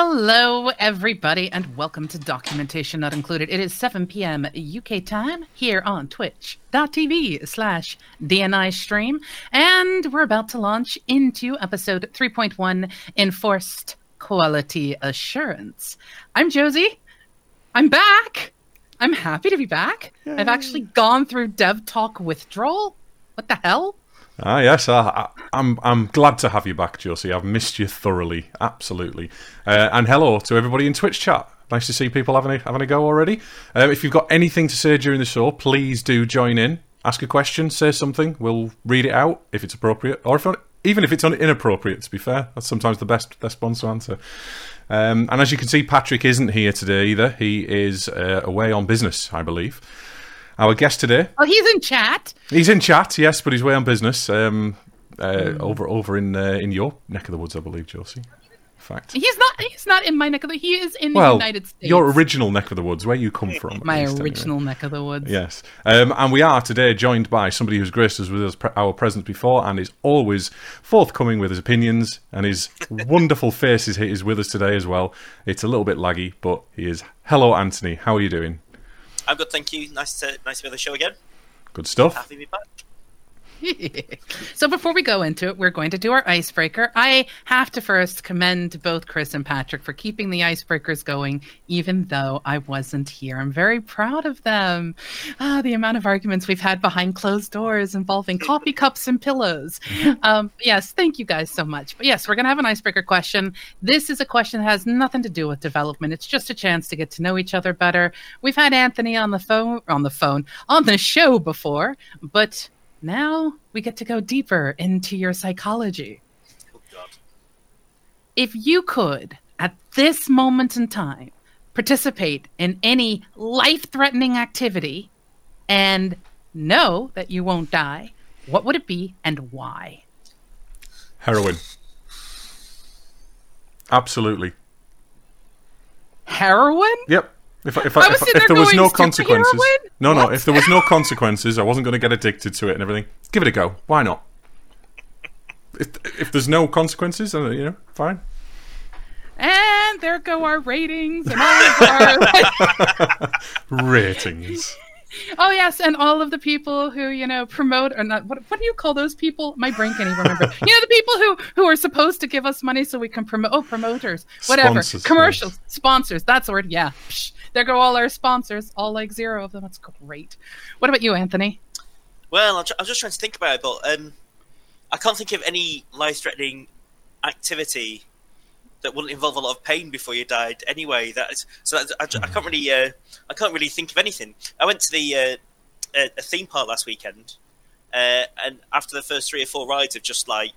Hello, everybody, and welcome to Documentation Not Included. It is 7 p.m. UK time here on twitch.tv/DNI stream, and we're about to launch into episode 3.1, Enforced Quality Assurance. I'm Josie. I'm back. I'm happy to be back. Yay. I've actually gone through DevTalk withdrawal. What the hell? Ah, yes, I'm glad to have you back, Josie. I've missed you thoroughly, absolutely. And hello to everybody in Twitch chat. Nice to see people having a go already. If you've got anything to say during the show, please do join in. Ask a question, say something. We'll read it out if it's appropriate, or even if it's inappropriate, to be fair. That's sometimes the best response to answer. And as you can see, Patrick isn't here today either. He is away on business, I believe. Our guest today. Oh, he's in chat. He's in chat, yes, but he's way on business over in your neck of the woods, I believe, Josie. In fact, he's not in my neck of the. He is in the United States. Your original neck of the woods, where you come from. My original neck of the woods. Yes, and we are today joined by somebody who's graced us with our presence before and is always forthcoming with his opinions, and his wonderful face is with us today as well. It's a little bit laggy, but he is. Hello, Anthony. How are you doing? I'm good, thank you. Nice to be on the show again. Good stuff. Happy to be back. So before we go into it, we're going to do our icebreaker. I have to first commend both Chris and Patrick for keeping the icebreakers going, even though I wasn't here. I'm very proud of them. The amount of arguments we've had behind closed doors involving coffee cups and pillows. Yes, thank you guys so much. But yes, we're going to have an icebreaker question. This is a question that has nothing to do with development. It's just a chance to get to know each other better. We've had Anthony on the show before, but now we get to go deeper into your psychology. Oh, God. If you could, at this moment in time, participate in any life-threatening activity and know that you won't die, what would it be and why? Heroin. Absolutely. Heroin? Yep. If there was no consequences, if there was no consequences, I wasn't going to get addicted to it and everything. Give it a go. Why not? If there's no consequences, fine. And there go our ratings and all of our ratings. Oh yes, and all of the people who promote or not. What do you call those people? My brain can't even remember. The people who are supposed to give us money so we can promote. Oh, promoters, whatever, sponsors, commercials, yes. Sponsors. That's the word. Yeah. Psh. There go all our sponsors, all like zero of them. That's great. What about you, Anthony? Well, I was just trying to think about it, but I can't think of any life-threatening activity that wouldn't involve a lot of pain before you died. Anyway, I can't really think of anything. I went to a theme park last weekend, and after the first 3 or 4 rides of just like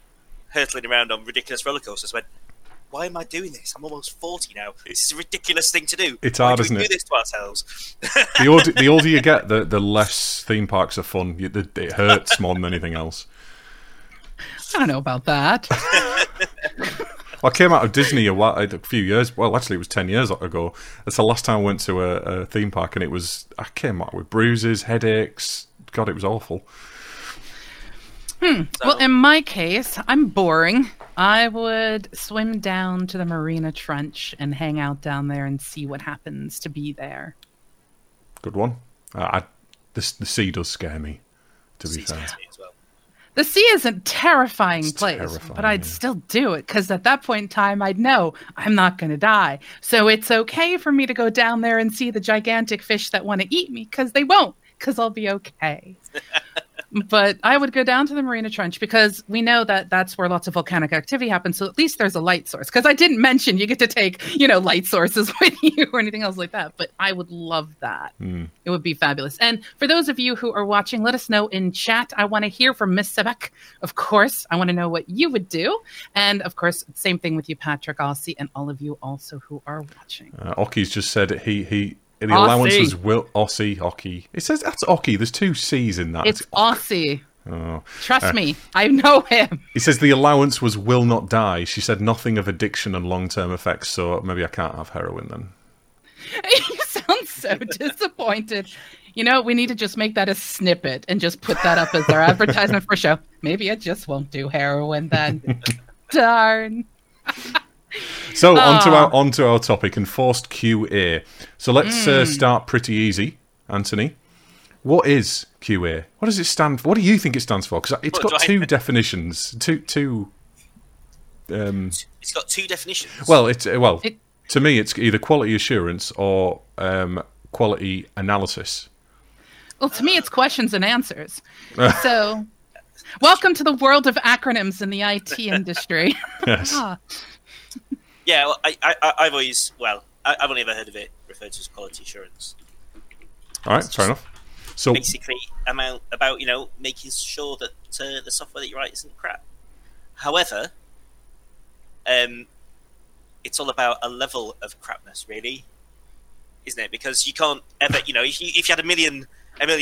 hurtling around on ridiculous roller coasters, I went, why am I doing this? I'm almost 40 now. This is a ridiculous thing to do. It's hard, isn't it? We do this to ourselves. The older you get, the less theme parks are fun. It hurts more than anything else. I don't know about that. Well, I came out of Disney a few years. Well, actually, it was 10 years ago. That's the last time I went to a theme park, and I came out with bruises, headaches. God, it was awful. Well, in my case, I'm boring. I would swim down to the Mariana Trench and hang out down there and see what happens to be there. Good one. The sea does scare me, to be fair. As well. The sea is a terrifying place, but I'd still do it because at that point in time, I'd know I'm not going to die. So it's okay for me to go down there and see the gigantic fish that want to eat me because they won't, because I'll be okay. But I would go down to the Mariana Trench because we know that that's where lots of volcanic activity happens. So at least there's a light source. Because I didn't mention you get to take, light sources with you or anything else like that. But I would love that. Mm. It would be fabulous. And for those of you who are watching, let us know in chat. I want to hear from Miss Sebek. Of course, I want to know what you would do. And of course, same thing with you, Patrick, Aussie, and all of you also who are watching. Oki's just said he. The Aussie. Allowances will Aussie hockey. It says that's Ocky. There's 2 C's in that. It's Aussie. Oh. Trust me, I know him. He says the allowance was will not die. She said nothing of addiction and long-term effects, so maybe I can't have heroin then. You sound so disappointed. We need to just make that a snippet and just put that up as our advertisement for show. Maybe I just won't do heroin then. Darn. So onto our topic, enforced QA. So let's start pretty easy, Anthony. What is QA? What does it stand for? What do you think it stands for? Because it's got two definitions. It's got two definitions. Well, to me, it's either quality assurance or quality analysis. Well, to me, it's questions and answers. So, welcome to the world of acronyms in the IT industry. Yes. Yeah, well, I've only ever heard of it referred to as quality assurance. All right, fair enough. So basically, about making sure that the software that you write isn't crap. However, it's all about a level of crapness, really, isn't it? Because you can't ever, if you had a million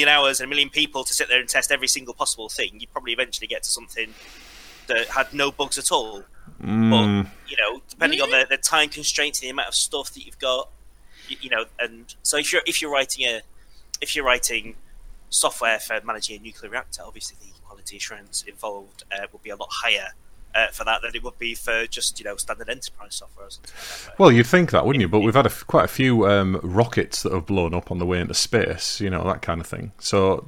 hours and a million people to sit there and test every single possible thing, you'd probably eventually get to something that had no bugs at all. But depending on the time constraints and the amount of stuff that you've got, and so if you're writing software for managing a nuclear reactor, obviously the quality assurance involved would be a lot higher for that than it would be for just standard enterprise software or something like that. Well, you'd think that, wouldn't you? But we've had quite a few rockets that have blown up on the way into space, that kind of thing. So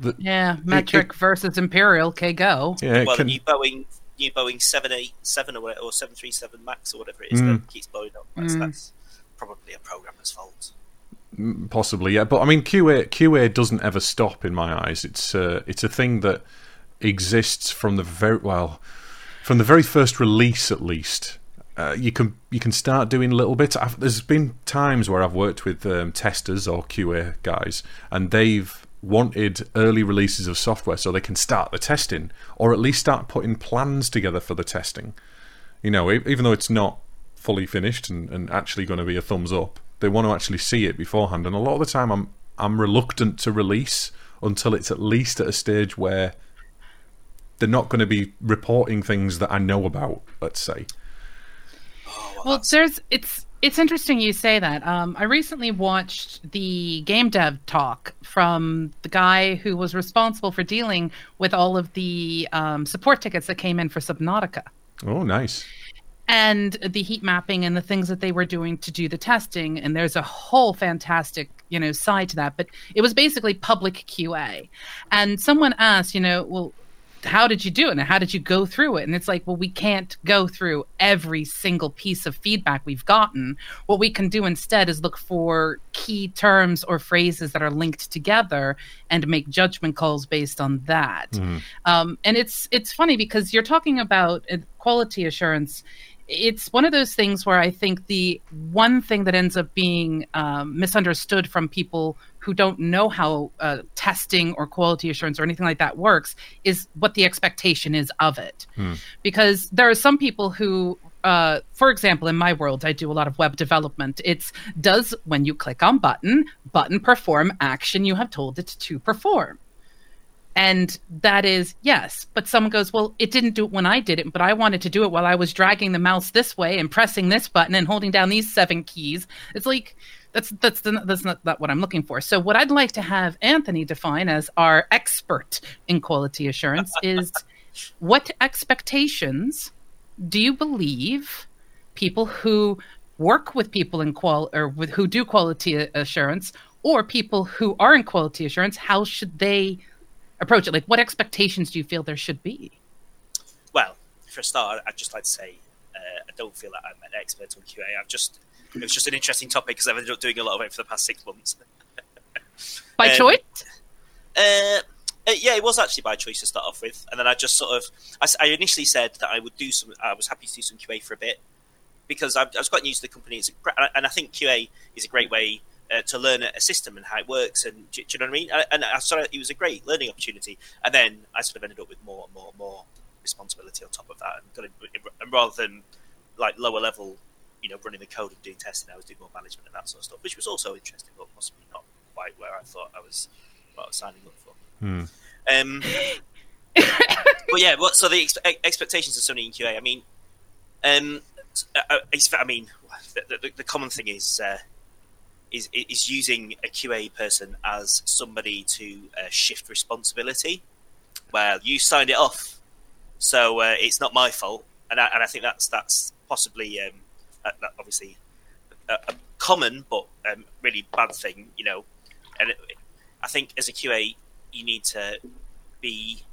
metric versus imperial, go. Yeah, well, the new Boeing 787 or whatever, or 737 Max or whatever it is that keeps blowing up. That's probably a programmer's fault. Possibly, yeah. But I mean, QA doesn't ever stop in my eyes. It's a thing that exists from the very first release, at least. You can start doing little bits. There's been times where I've worked with testers or QA guys, and they've wanted early releases of software so they can start the testing, or at least start putting plans together for the testing. Even though it's not fully finished and actually going to be a thumbs up, they want to actually see it beforehand. And a lot of the time I'm reluctant to release until it's at least at a stage where they're not going to be reporting things that I know about, let's say. Well, it's interesting you say that. I recently watched the game dev talk from the guy who was responsible for dealing with all of the support tickets that came in for Subnautica. Oh, nice. And the heat mapping and the things that they were doing to do the testing. And there's a whole fantastic, side to that. But it was basically public QA. And someone asked, well, how did you do it and how did you go through it? And it's like, well, we can't go through every single piece of feedback we've gotten. What we can do instead is look for key terms or phrases that are linked together and make judgment calls based on that. And it's funny because you're talking about quality assurance. It's one of those things where I think the one thing that ends up being misunderstood from people who don't know how testing or quality assurance or anything like that works is what the expectation is of it. Because there are some people who, for example, in my world, I do a lot of web development. It's when you click on button perform action you have told it to perform. And that is, yes, but someone goes, well, it didn't do it when I did it, but I wanted to do it while I was dragging the mouse this way and pressing this button and holding down these 7 keys. It's like, that's not what I'm looking for. So what I'd like to have Anthony define as our expert in quality assurance is what expectations do you believe people who work with people who do quality assurance or people who are in quality assurance, how should they approach it? Like, what expectations do you feel there should be? Well, for a start, I'd just like to say I don't feel that I'm an expert on QA. It was just an interesting topic because I've ended up doing a lot of it for the past 6 months. By choice? Yeah, it was actually by choice to start off with, and then I just I initially said that I would do some. I was happy to do some QA for a bit because I was quite new to the company, and I think QA is a great way to learn a system and how it works, and do you know what I mean? And I saw it was a great learning opportunity, and then I sort of ended up with more and more and more responsibility on top of that, and rather than like lower level, running the code and doing testing, I was doing more management and that sort of stuff, which was also interesting, but possibly not quite where I thought I was signing up for. But yeah, so the expectations of somebody in QA, the common thing is using a QA person as somebody to shift responsibility. Well, you signed it off, so it's not my fault. And I think that's possibly obviously a common but really bad thing, you know. And I think as a QA, you need to be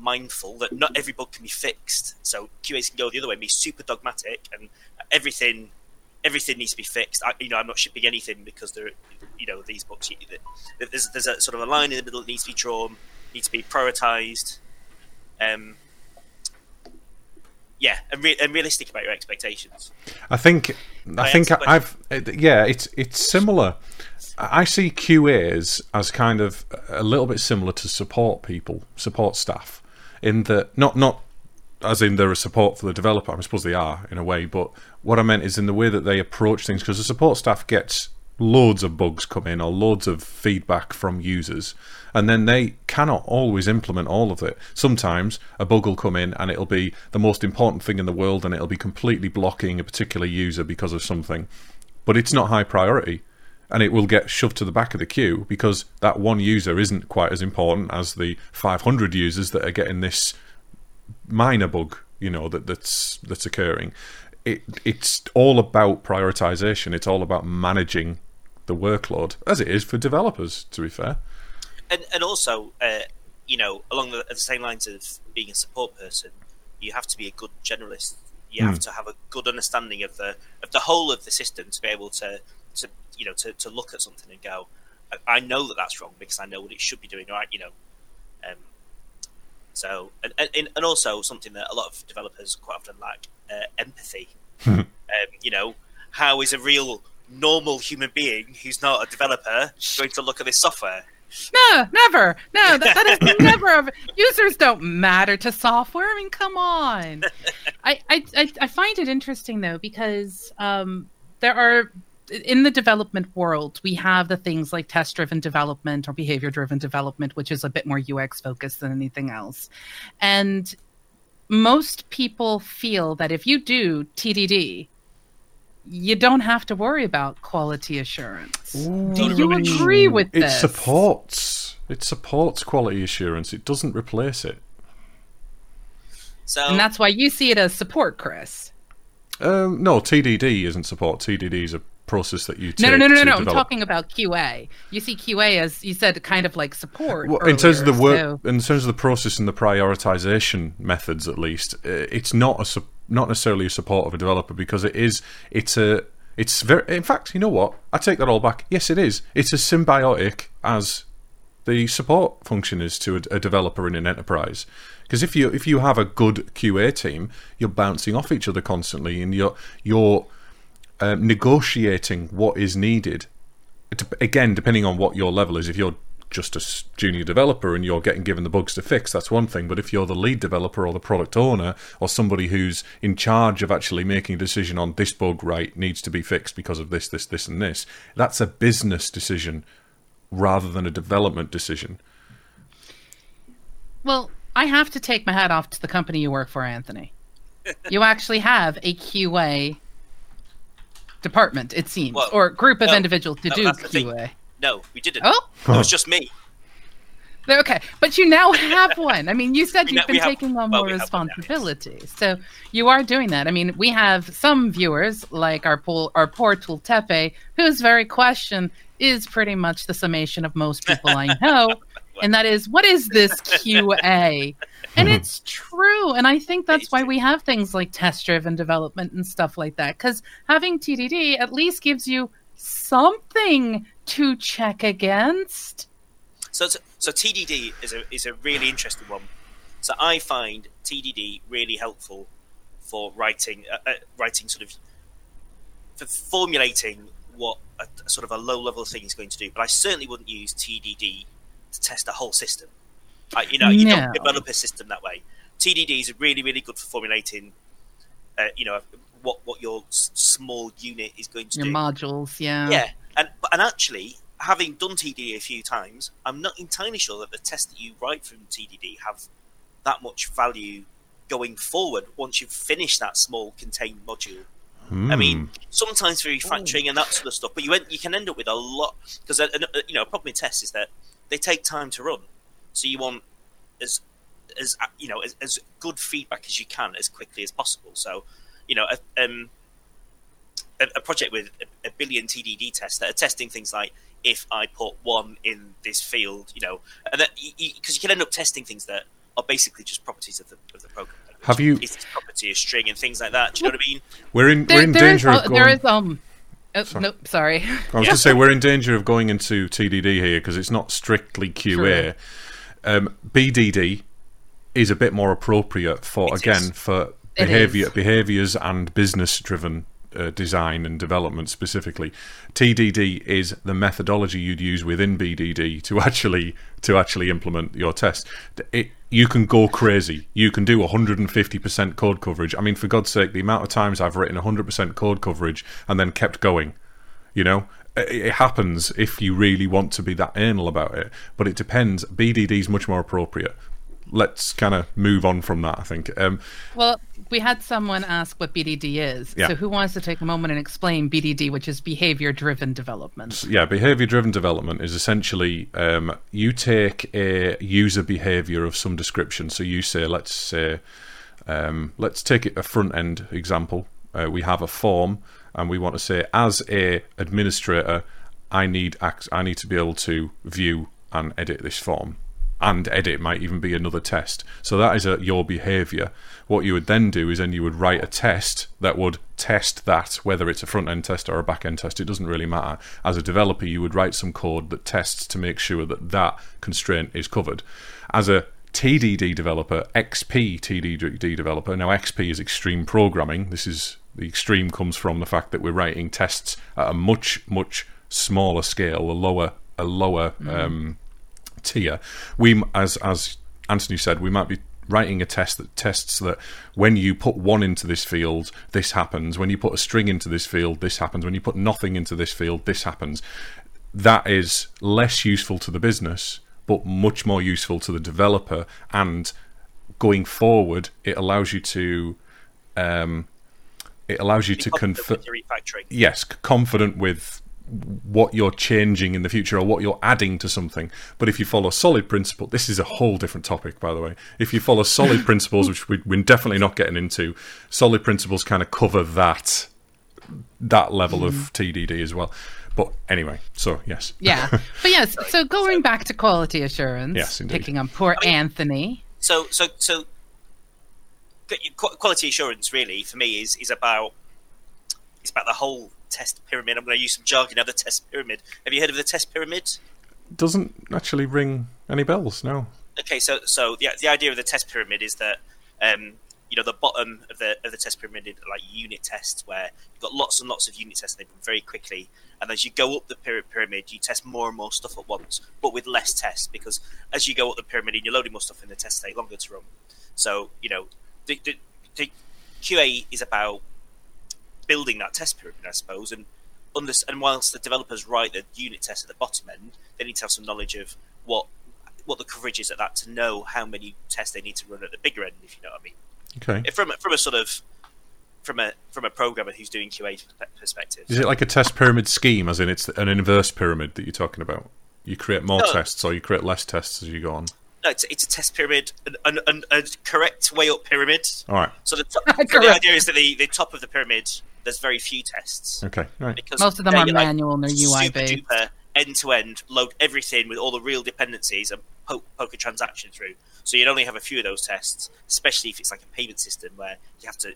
mindful that not every bug can be fixed. So QAs can go the other way and be super dogmatic, and everything needs to be fixed. I'm not shipping anything because there, you know, these bugs. There's a sort of a line in the middle that needs to be drawn, needs to be prioritized. And realistic about your expectations. It's similar. I see QAs as kind of a little bit similar to support staff, in that not as in they're a support for the developer. I suppose they are in a way, but what I meant is in the way that they approach things, because the support staff gets loads of bugs come in or loads of feedback from users, and then they cannot always implement all of it. Sometimes a bug will come in and it'll be the most important thing in the world and it'll be completely blocking a particular user because of something, but it's not high priority and it will get shoved to the back of the queue because that one user isn't quite as important as the 500 users that are getting this minor bug, you know, that's occurring. It's all about prioritization. It's all about managing the workload, as it is for developers, to be fair. And also, along the same lines of being a support person, you have to be a good generalist. You have to have a good understanding of the whole of the system to be able to look at something and go, I know that's wrong because I know what it should be doing, right? You know. So and also something that a lot of developers quite often lack. Empathy. How is a real normal human being who's not a developer going to look at this software? No, never. No, that is never. Users don't matter to software. I mean, come on. I find it interesting though, because there are, in the development world, we have the things like test-driven development or behavior-driven development, which is a bit more UX focused than anything else, and most people feel that if you do TDD, you don't have to worry about quality assurance. Ooh, do you agree with this? It supports quality assurance. It doesn't replace it. So, and that's why you see it as support, Chris. No, TDD isn't support. TDD is a process that you take. No. I'm talking about QA. You see QA as, you said, kind of like support. Well, in terms of the process and the prioritization methods, at least, it's not necessarily a support of a developer, because it is. It's very. In fact, you know what? I take that all back. Yes, it is. It's as symbiotic as the support function is to a developer in an enterprise. Because if you have a good QA team, you're bouncing off each other constantly, and you're negotiating what is needed, again depending on what your level is. If you're just a junior developer and you're getting given the bugs to fix, that's one thing, but if you're the lead developer or the product owner or somebody who's in charge of actually making a decision on this bug, right, needs to be fixed because of this and this, that's a business decision rather than a development decision. Well, I have to take my hat off to the company you work for, Anthony. You actually have a QA department, it seems, or group of individuals to do QA. No, we didn't. Oh, it was just me. Okay, but you now have one. I mean, you said you've been taking on more responsibility, so you are doing that. I mean, we have some viewers like our poor Tultepe, whose very question is pretty much the summation of most people I know, and that is, what is this QA? And it's true, and I think that's why we have things like test-driven development and stuff like that, because having TDD at least gives you something to check against. So TDD is a really interesting one. So I find TDD really helpful for formulating what a sort of a low level thing is going to do. But I certainly wouldn't use TDD to test a whole system. You don't develop a system that way. TDD is really, really good for formulating, what your small unit is going to do. Your modules, yeah. Yeah, and actually, having done TDD a few times, I'm not entirely sure that the tests that you write from TDD have that much value going forward once you've finished that small contained module. I mean, sometimes for refactoring and that sort of stuff, but you can end up with a lot, because a problem in tests is that they take time to run. So you want as good feedback as you can as quickly as possible. So, a project with a billion TDD tests that are testing things like, if I put one in this field, you know, and that because you can end up testing things that are basically just properties of the program. Like, have you? Is this property a string and things like that? Do you know what I mean? We're in danger of going into TDD here because it's not strictly QA. BDD is a bit more appropriate for behaviors and business-driven design and development specifically. TDD is the methodology you'd use within BDD to actually implement your test. You can go crazy. You can do 150% code coverage. I mean, for God's sake, the amount of times I've written 100% code coverage and then kept going, you know? It happens if you really want to be that anal about it, but it depends. BDD is much more appropriate. Let's kind of move on from that, I think. Well, we had someone ask what BDD is. Yeah. So who wants to take a moment and explain BDD, which is behavior-driven development? Yeah, behavior-driven development is essentially you take a user behavior of some description. So you say, let's say, let's take a front-end example. We have a form, and we want to say, as a administrator, I need to be able to view and edit this form. And edit might even be another test. So that is your behavior. What you would then do is then you would write a test that would test that, whether it's a front-end test or a back-end test, it doesn't really matter. As a developer, you would write some code that tests to make sure that that constraint is covered. As a TDD developer, XP TDD developer, now XP is extreme programming. This is the extreme comes from the fact that we're writing tests at a much, much smaller scale, a lower tier. We, as Anthony said, we might be writing a test that tests that when you put one into this field, this happens. When you put a string into this field, this happens. When you put nothing into this field, this happens. That is less useful to the business, but much more useful to the developer. And going forward, it allows you to... it allows you to confirm. Yes, confident with what you're changing in the future or what you're adding to something. But if you follow SOLID principle, this is a whole different topic, by the way. If you follow SOLID principles, which we're definitely not getting into, SOLID principles kind of cover that level of TDD as well. But anyway, so yes. Yeah, but yes. So going back to quality assurance, yes, indeed. Picking on poor Anthony. So. Quality assurance, really, for me, is about the whole test pyramid. I'm going to use some jargon now. The test pyramid. Have you heard of the test pyramid? Doesn't actually ring any bells. No. Okay, so the idea of the test pyramid is that you know, the bottom of the test pyramid are like unit tests, where you've got lots and lots of unit tests, and they run very quickly. And as you go up the pyramid, you test more and more stuff at once, but with less tests, because as you go up the pyramid and you're loading more stuff in, the tests take longer to run. So you know. The QA is about building that test pyramid, I suppose, and whilst the developers write the unit tests at the bottom end, they need to have some knowledge of what the coverage is at that, to know how many tests they need to run at the bigger end, if you know what I mean. Okay. From a programmer who's doing QA perspective, is it like a test pyramid scheme, as in it's an inverse pyramid that you're talking about? You create more tests, or you create less tests as you go on. No, it's a test pyramid, a correct way up pyramid. All right. So the idea is that the top of the pyramid, there's very few tests. Okay. Right. Because most of them are manual and they're UI based. Super duper end to end, load everything with all the real dependencies and poke a transaction through. So you'd only have a few of those tests, especially if it's like a payment system where you have to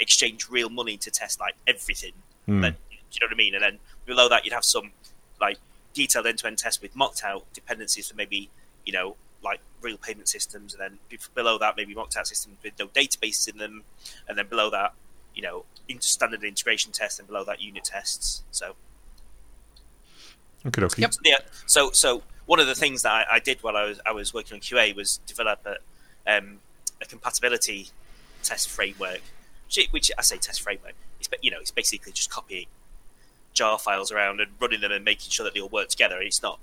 exchange real money to test like everything. Then, do you know what I mean? And then below that, you'd have some like detailed end to end tests with mocked out dependencies for maybe, you know, like real payment systems, and then below that maybe mocked out systems with no databases in them, and then below that, you know, standard integration tests, and below that unit tests. So okay. Yep. Yeah. So one of the things that I did while I was working on QA was develop a compatibility test framework, which I say test framework, it's basically just copying JAR files around and running them and making sure that they all work together. It's not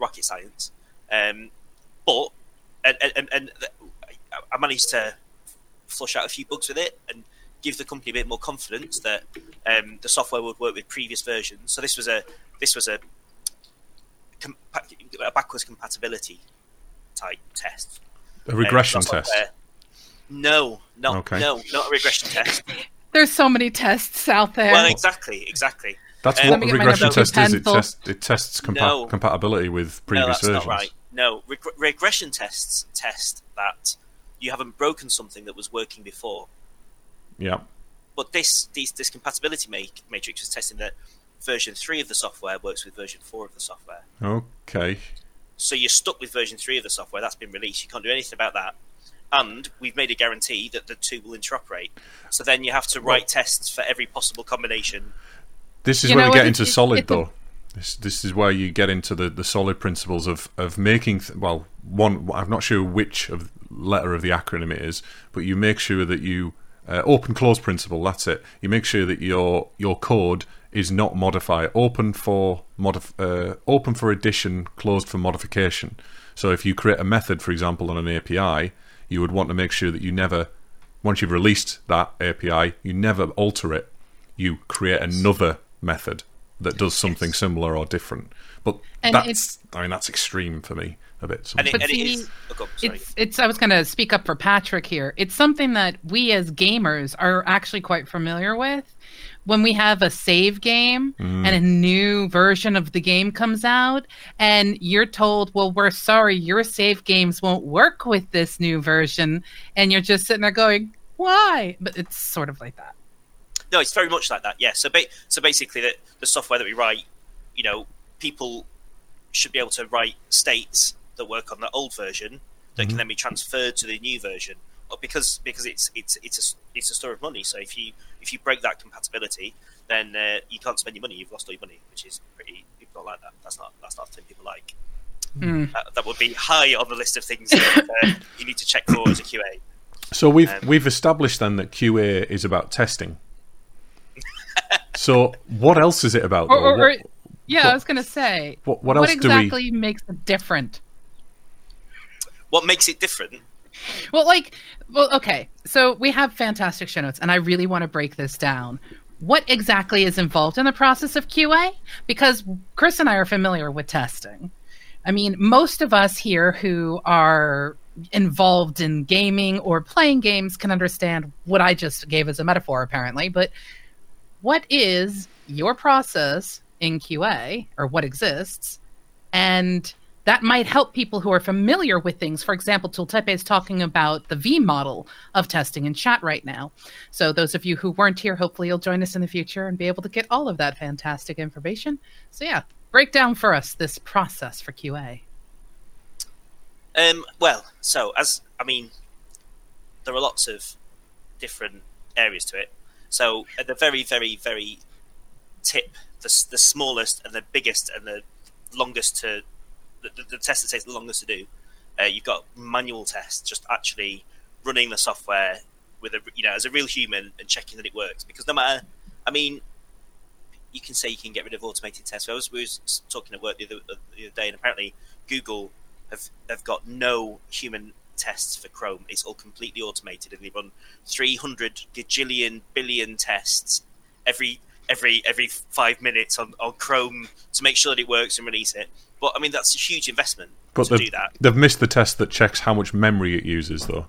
rocket science. But and I managed to flush out a few bugs with it and give the company a bit more confidence that the software would work with previous versions. So this was a backwards compatibility type test, a regression test. No, not a regression test. There's so many tests out there. Well, exactly. That's what a regression test is. It tests compatibility with previous versions. Not right. No, regression tests test that you haven't broken something that was working before. Yeah. But this compatibility matrix is testing that version 3 of the software works with version 4 of the software. Okay. So you're stuck with version 3 of the software. That's been released. You can't do anything about that. And we've made a guarantee that the two will interoperate. So then you have to write tests for every possible combination. This is where we get into SOLID, though. This is where you get into the SOLID principles of making... I'm not sure which letter of the acronym it is, but you make sure that you... open-close principle, that's it. You make sure that your code is not modified. Open for addition, closed for modification. So if you create a method, for example, on an API, you would want to make sure that you never, once you've released that API, you never alter it. You create another method that does something similar or different. But that's extreme for me a bit. Sometimes. But I was going to speak up for Patrick here. It's something that we as gamers are actually quite familiar with. When we have a save game and a new version of the game comes out and you're told, well, we're sorry, your save games won't work with this new version. And you're just sitting there going, why? But it's sort of like that. No, it's very much like that, yeah. So so basically the software that we write, people should be able to write states that work on the old version that can then be transferred to the new version. But because it's a store of money. So if you break that compatibility, then you can't spend your money. You've lost all your money, which is pretty. People don't like that. That's not a thing people like. Mm. That would be high on the list of things that you need to check for as a QA. So we've established then that QA is about testing. So what else is it about? I was going to say. What else exactly makes it different? What makes it different? Well, okay. So we have fantastic show notes, and I really want to break this down. What exactly is involved in the process of QA? Because Chris and I are familiar with testing. I mean, most of us here who are involved in gaming or playing games can understand what I just gave as a metaphor, apparently, but... what is your process in QA, or what exists? And that might help people who are familiar with things. For example, Tultepe is talking about the V model of testing in chat right now. So those of you who weren't here, hopefully you'll join us in the future and be able to get all of that fantastic information. So yeah, break down for us this process for QA. There are lots of different areas to it. So at the very, very, very tip, the smallest and the biggest and the longest to the test that takes the longest to do, you've got manual tests, just actually running the software with as a real human and checking that it works. Because no matter, you can say you can get rid of automated tests. We were talking at work the other day, and apparently Google have got no human tests for Chrome. It's all completely automated, and they run 300 gajillion billion tests every 5 minutes on Chrome to make sure that it works and release it. But that's a huge investment to do that. They've missed the test that checks how much memory it uses, though.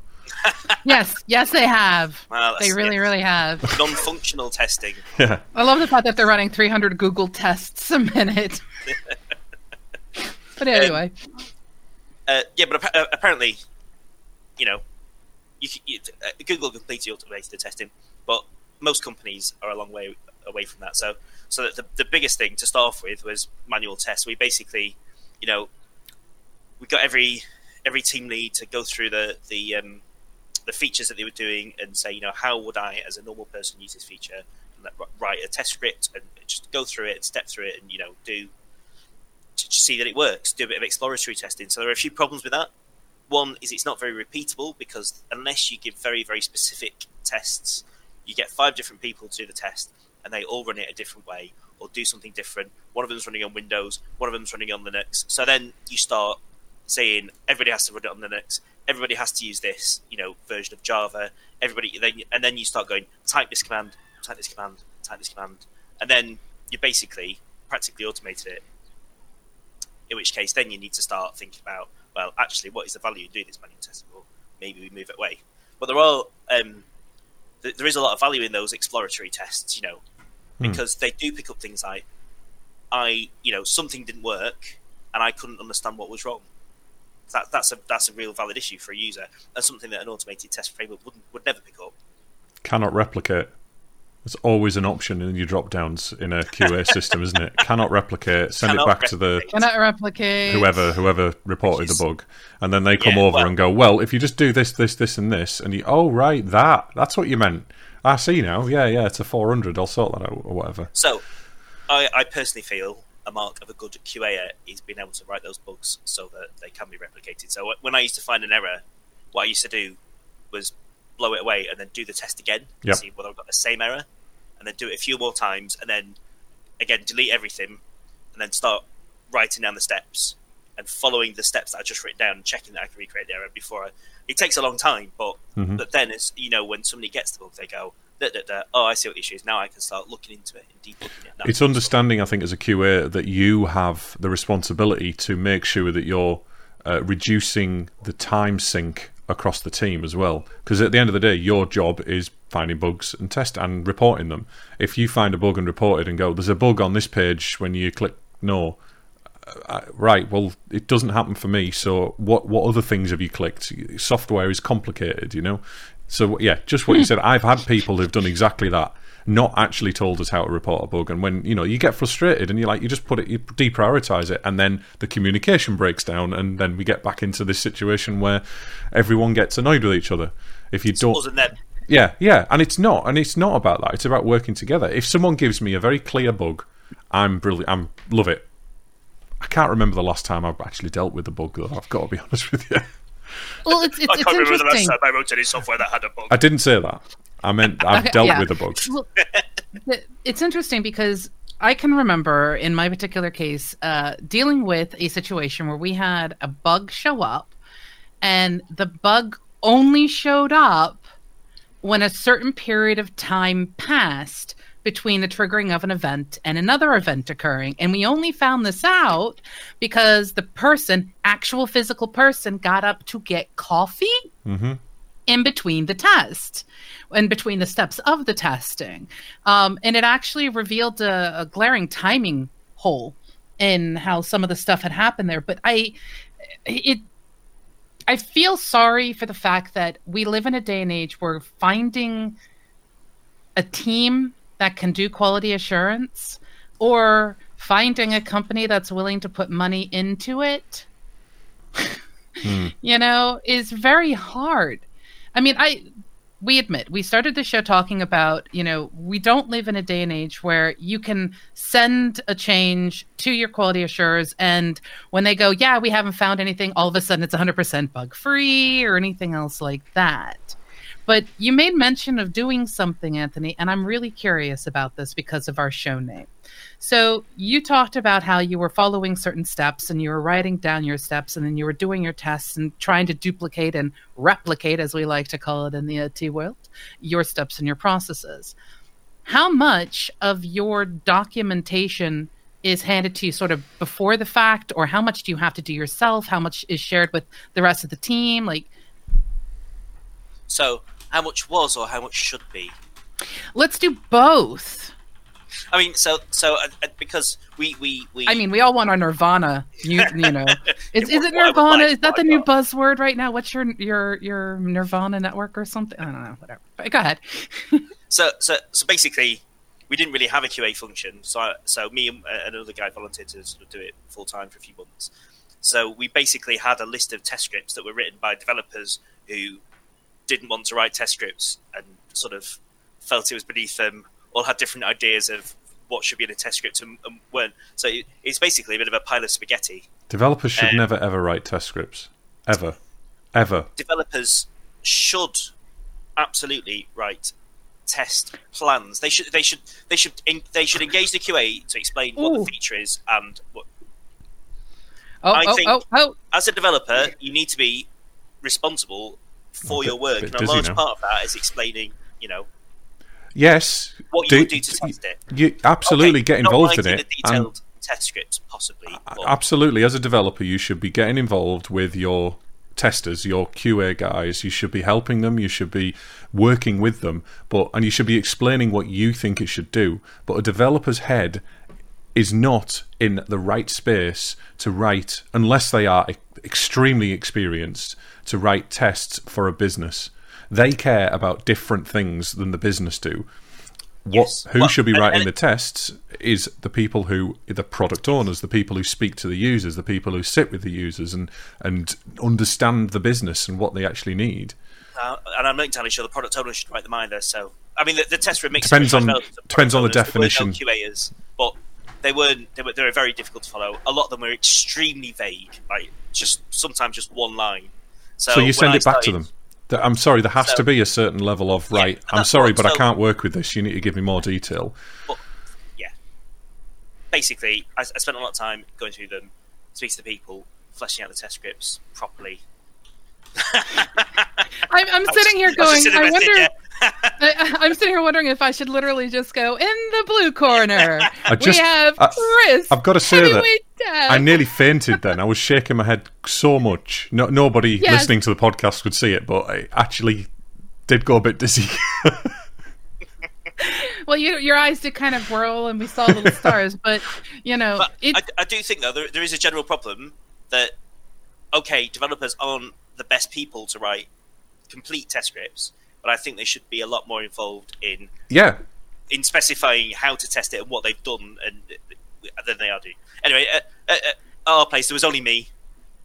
yes, they have. They really have. Non-functional testing. Yeah. I love the fact that they're running 300 Google tests a minute. But anyway. But apparently. Google completely automated the testing, but most companies are a long way away from that. So that the biggest thing to start off with was manual tests. We basically, we got every team lead to go through the features that they were doing and say, how would I, as a normal person, use this feature? And write a test script and just go through it and step through it and to see that it works. Do a bit of exploratory testing. So there are a few problems with that. One is it's not very repeatable, because unless you give very, very specific tests, you get 5 different people to do the test and they all run it a different way or do something different. One of them's running on Windows, one of them's running on Linux. So then you start saying everybody has to run it on Linux, everybody has to use this, version of Java, everybody, and then you start going, type this command, and then you basically practically automated it. In which case, then you need to start thinking about, well, actually, what is the value of doing this manual testing? Well, maybe we move it away. But there are there is a lot of value in those exploratory tests, you know, because they do pick up things like, something didn't work and I couldn't understand what was wrong. That's a real valid issue for a user, and something that an automated test framework would never pick up. Cannot replicate. It's always an option in your drop downs in a QA system, isn't it? Cannot replicate. Send it back to whoever reported the bug, and then they come over and go, well, if you just do this, this, this, and this, and you, oh right, that's what you meant. I see now. Yeah, it's a 400. I'll sort that out or whatever. So, I personally feel a mark of a good QA is being able to write those bugs so that they can be replicated. So when I used to find an error, what I used to do was blow it away and then do the test again to see whether I've got the same error. And then do it a few more times, and then, again, delete everything, and then start writing down the steps, and following the steps that I've just written down, and checking that I can recreate the error before I... It takes a long time, but then, it's, when somebody gets the bug, they go, oh, I see what the issue is, now I can start looking into it and debugging it. It's understanding, I think, as a QA, that you have the responsibility to make sure that you're reducing the time sink across the team as well, because at the end of the day your job is finding bugs and test and reporting them. If you find a bug and report it and go, there's a bug on this page when you click no, right, well, it doesn't happen for me, so what other things have you clicked? Software is complicated, so just what you said. I've had people who've done exactly that, not actually told us how to report a bug, and when you get frustrated and you deprioritize it, and then the communication breaks down, and then we get back into this situation where everyone gets annoyed with each other. If you don't, and it's not about that. It's about working together. If someone gives me a very clear bug, I'm brilliant. I love it. I can't remember the last time I've actually dealt with a bug, though. I've got to be honest with you. Well, it's I can't remember the last time I wrote any software that had a bug. I didn't say that. I meant I've dealt with a bug. Well, it's interesting because I can remember in my particular case dealing with a situation where we had a bug show up, and the bug only showed up when a certain period of time passed between the triggering of an event and another event occurring. And we only found this out because the person, actual physical person, got up to get coffee. Mm-hmm. In between the test, in between the steps of the testing. And it actually revealed a glaring timing hole in how some of the stuff had happened there. But I feel sorry for the fact that we live in a day and age where finding a team that can do quality assurance, or finding a company that's willing to put money into it, is very hard. I mean, we started the show talking about, we don't live in a day and age where you can send a change to your quality assurers, and when they go, yeah, we haven't found anything, all of a sudden it's 100% bug-free or anything else like that. But you made mention of doing something, Anthony, and I'm really curious about this because of our show name. So you talked about how you were following certain steps, and you were writing down your steps, and then you were doing your tests and trying to duplicate and replicate, as we like to call it in the IT world, your steps and your processes. How much of your documentation is handed to you sort of before the fact, or how much do you have to do yourself? How much is shared with the rest of the team? So how much was or how much should be? Let's do both. I mean, because we. I mean, we all want our Nirvana. Is it Nirvana? Is that the new buzzword right now? What's your Nirvana network or something? I don't know. Whatever. But go ahead. So basically, we didn't really have a QA function. So me and another guy volunteered to sort of do it full time for a few months. So we basically had a list of test scripts that were written by developers who didn't want to write test scripts and sort of felt it was beneath them. All had different ideas of what should be in a test script and weren't. So it's basically a bit of a pile of spaghetti. Developers should never, ever write test scripts. Ever. Ever. Developers should absolutely write test plans. They should engage the QA to explain what the feature is and what. I think as a developer, you need to be responsible for your work, and a large part of that is explaining, Yes. What you do to test it. You absolutely get involved in it. A detailed test script, possibly. Absolutely. As a developer, you should be getting involved with your testers, your QA guys, you should be helping them, you should be working with them, and you should be explaining what you think it should do. But a developer's head is not in the right space to write, unless they are extremely experienced, to write tests for a business. They care about different things than the business do. Who should be writing the tests is the people who, the product owners, the people who speak to the users, the people who sit with the users and understand the business and what they actually need. And I'm not entirely sure the product owner should write them either. So, I mean, the tests were mixed. Depends on the definition. QAs, but they were very difficult to follow. A lot of them were extremely vague, like sometimes just one line. So you send it back to them. I'm sorry, there has to be a certain level of, right, I'm sorry, but I can't work with this. You need to give me more detail. But, yeah. Basically, I spent a lot of time going through them, speaking to the people, fleshing out the test scripts properly. I'm sitting here wondering if I should literally just go, in the blue corner, Chris. I've got to say that I nearly fainted then. I was shaking my head so much. Nobody listening to the podcast could see it, but I actually did go a bit dizzy. Well, your eyes did kind of whirl and we saw little stars, but, you know... But I do think, though, there is a general problem that, okay, developers aren't the best people to write complete test scripts, but I think they should be a lot more involved in specifying how to test it and what they've done than they are doing. Anyway, at our place, there was only me,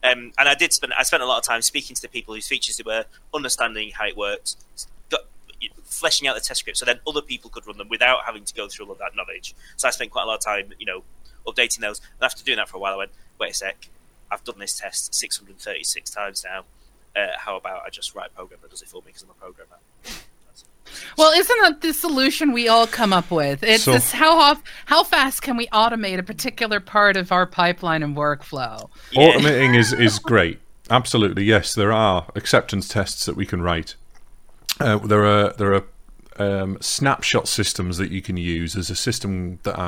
and I spent a lot of time speaking to the people whose features they were, understanding how it worked, fleshing out the test script so then other people could run them without having to go through all of that knowledge. So I spent quite a lot of time, updating those. And after doing that for a while, I went, wait a sec, I've done this test 636 times now. How about I just write a program that does it for me because I'm a programmer? Well, isn't that the solution we all come up with? It's how fast can we automate a particular part of our pipeline and workflow? Yeah. Automating is great. Absolutely, yes. There are acceptance tests that we can write. There are snapshot systems that you can use. There's a system that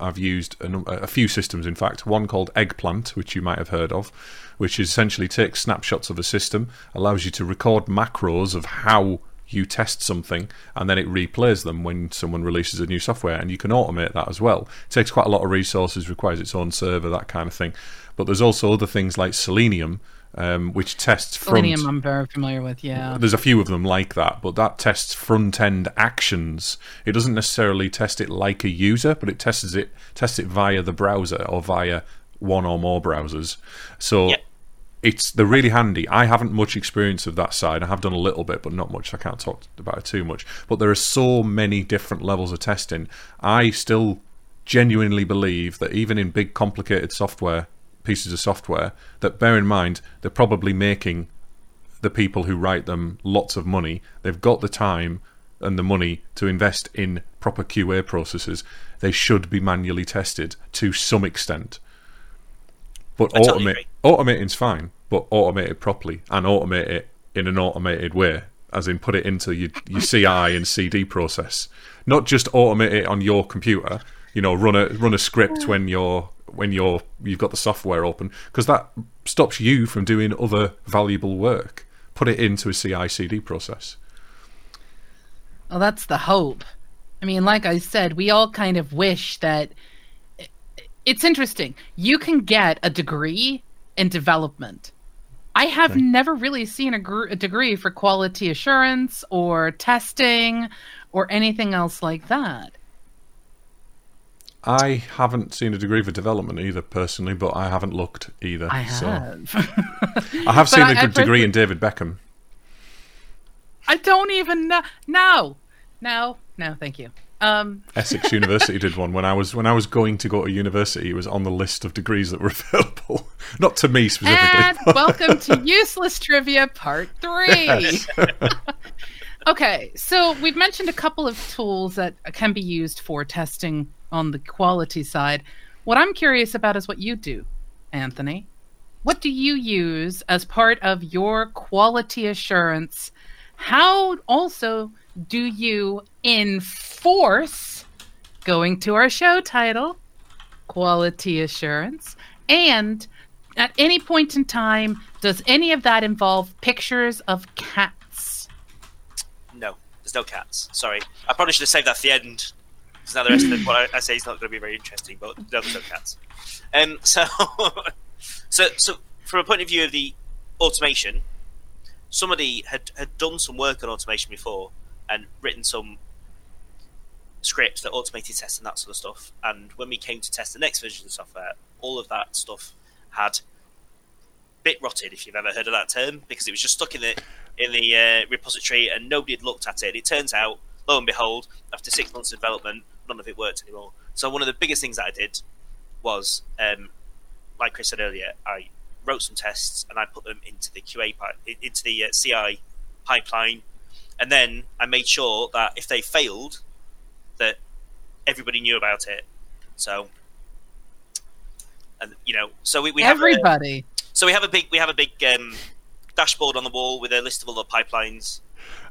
I've used, a few systems in fact, one called Eggplant, which you might have heard of, which essentially takes snapshots of a system, allows you to record macros of how you test something, and then it replays them when someone releases a new software, and you can automate that as well. It takes quite a lot of resources, requires its own server, that kind of thing. But there's also other things like Selenium, which tests front... Selenium I'm very familiar with, yeah. There's a few of them like that, but that tests front-end actions. It doesn't necessarily test it like a user, but it tests it via the browser or via one or more browsers. So they're really handy. I haven't much experience of that side. I have done a little bit, but not much. I can't talk about it too much. But there are so many different levels of testing. I still genuinely believe that even in big, complicated pieces of software, that bear in mind they're probably making the people who write them lots of money. They've got the time and the money to invest in proper QA processes. They should be manually tested to some extent. But automating's fine, but automate it properly and automate it in an automated way, as in put it into your CI and CD process. Not just automate it on your computer, run a script when you've got the software open, because that stops you from doing other valuable work. Put it into a CI/CD process. Well, that's the hope. I mean, like I said, we all kind of wish that. It's interesting. You can get a degree in development. I have never really seen a degree for quality assurance or testing or anything else like that. I haven't seen a degree for development either, personally, but I haven't looked either. I have. So. I have seen a degree in David Beckham. I don't even know. No, thank you. Essex University did one when I was going to go to university. It was on the list of degrees that were available, not to me specifically. And welcome to Useless Trivia Part 3. Yes. Okay, so we've mentioned a couple of tools that can be used for testing on the quality side. What I'm curious about is what you do, Anthony. What do you use as part of your quality assurance? How also do you enforce, going to our show title, quality assurance, and At any point in time, does any of that involve pictures of cats? No, there's no cats. Sorry. I probably should have saved that for the end. Because now the rest of what I say is not going to be very interesting, but no, there's no cats. So from a point of view of the automation, somebody had done some work on automation before and written some scripts that automated tests and that sort of stuff. And when we came to test the next version of the software, all of that stuff had bit rotted, if you've ever heard of that term, because it was just stuck in the repository and nobody had looked at it. And it turns out, lo and behold, after 6 months of development, none of it worked anymore. So one of the biggest things that I did was, like Chris said earlier, I wrote some tests and I put them into the QA into the CI pipeline, and then I made sure that if they failed, that everybody knew about it. So. And so we everybody. We have a big dashboard on the wall with a list of all the pipelines.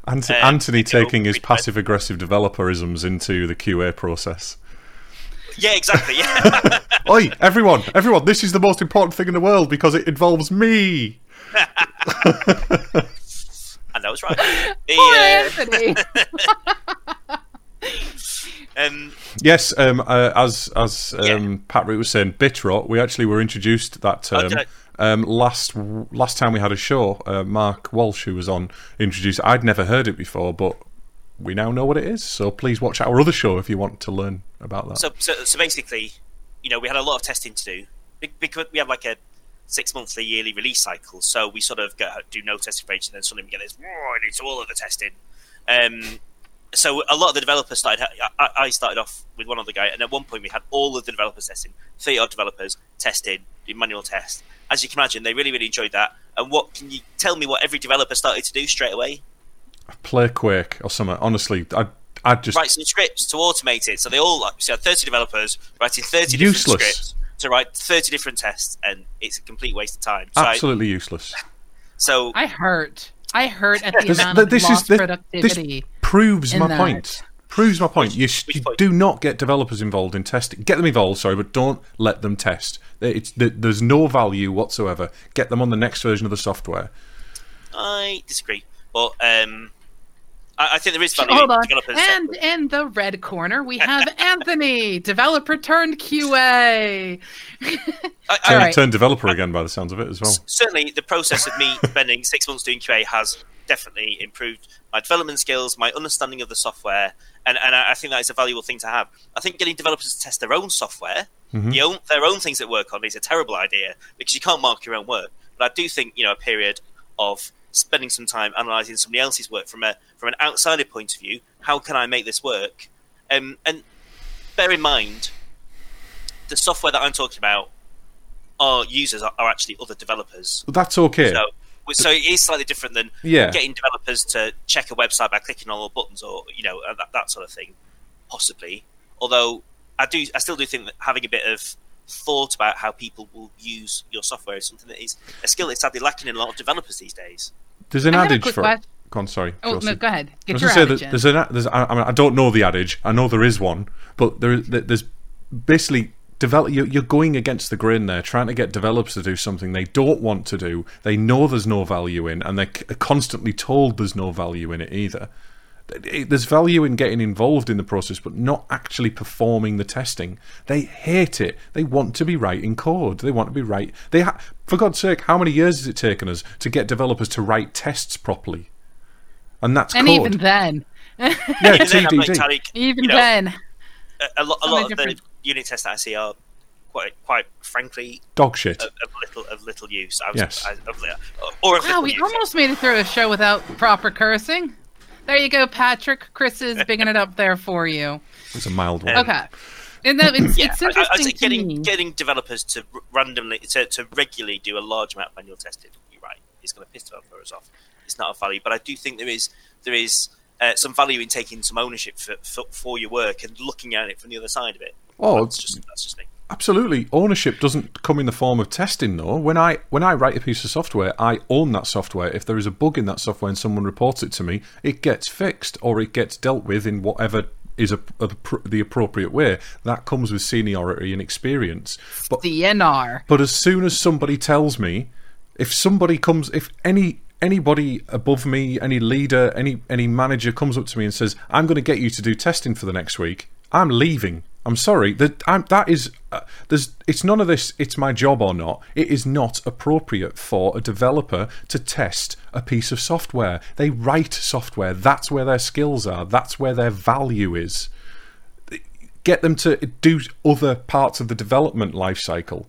Anthony taking his passive aggressive developerisms into the QA process. Yeah, exactly. Yeah. Oi, everyone! This is the most important thing in the world because it involves me. And that was right. Anthony. Yes, as Pat Root was saying, bit rot. We actually were introduced that term last time we had a show. Mark Walsh, who was on, introduced. I'd never heard it before, but we now know what it is. So please watch our other show if you want to learn about that. So basically, we had a lot of testing to do because we have like a 6 monthly yearly release cycle. So we sort of do no testing for ages, and then suddenly we get this. Oh, I need to all of the testing. So a lot of the developers started. I started off with one other guy, and at one point we had all of the developers testing, 30-odd developers testing, doing manual tests. As you can imagine, they really, really enjoyed that. And what can you tell me? What every developer started to do straight away? Play Quake or something. Honestly, I just write some scripts to automate it. So they all had 30 developers writing 30 useless. Different scripts to write 30 different tests, and it's a complete waste of time. So absolutely useless. So I hurt at the amount of lost productivity. Proves my point. You do not get developers involved in testing. Get them involved, but don't let them test. There's no value whatsoever. Get them on the next version of the software. I disagree. But I think there is value. Hold on. Developers and software. In the red corner, we have Anthony, developer turned QA. Turned developer again by the sounds of it as well. Certainly, the process of me spending 6 months doing QA has definitely improved my development skills, my understanding of the software, and I think that is a valuable thing to have. I think getting developers to test their own software, their own things that work on, is a terrible idea because you can't mark your own work. But I do think a period of spending some time analysing somebody else's work from an outsider point of view, how can I make this work? And bear in mind, the software that I'm talking about, our users are actually other developers. That's okay. So it is slightly different than getting developers to check a website by clicking on all the buttons or that sort of thing, possibly. Although I still do think that having a bit of thought about how people will use your software is something that is a skill that's sadly lacking in a lot of developers these days. There's an adage for it. Go on, sorry. Oh, Josie. No, go ahead. Get your adage in. I don't know the adage. I know there is one, but there's basically... You're going against the grain there, trying to get developers to do something they don't want to do, they know there's no value in, and they're constantly told there's no value in it either. There's value in getting involved in the process, but not actually performing the testing. They hate it. They want to be writing code. They want to be right. For God's sake, how many years has it taken us to get developers to write tests properly? And that's code. And even then. Yeah, TDD. Even then. A lot of the unit tests that I see are quite frankly dog shit of little use. We almost made it through a show without proper cursing. There you go, Patrick. Chris is bigging it up there for you. It's a mild one. Okay, and that it's interesting. I was getting developers to randomly to regularly do a large amount of manual testing. You're right. It's going to piss developers off. It's not a value, but I do think there is. Some value in taking some ownership for your work and looking at it from the other side of it. Oh, that's just me. Absolutely. Ownership doesn't come in the form of testing, though. When I write a piece of software, I own that software. If there is a bug in that software and someone reports it to me, it gets fixed or it gets dealt with in whatever is the appropriate way. That comes with seniority and experience. But, CNR. But as soon as somebody tells me, if somebody comes, if anybody above me, any leader, any manager comes up to me and says, "I'm going to get you to do testing for the next week," I'm leaving. I'm sorry. It's none of this. It's my job or not. It is not appropriate for a developer to test a piece of software. They write software. That's where their skills are. That's where their value is. Get them to do other parts of the development lifecycle.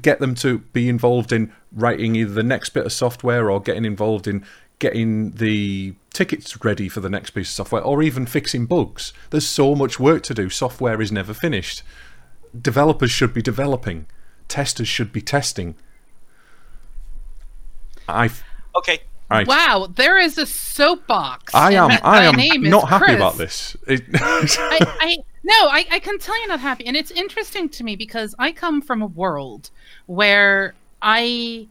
Get them to be involved in writing either the next bit of software or getting involved in getting the tickets ready for the next piece of software, or even fixing bugs. There's so much work to do. Software is never finished. Developers should be developing. Testers should be testing. Okay. Right. Wow, there is a soapbox. I am not happy about this. I can tell you're not happy. And it's interesting to me because I come from a world where I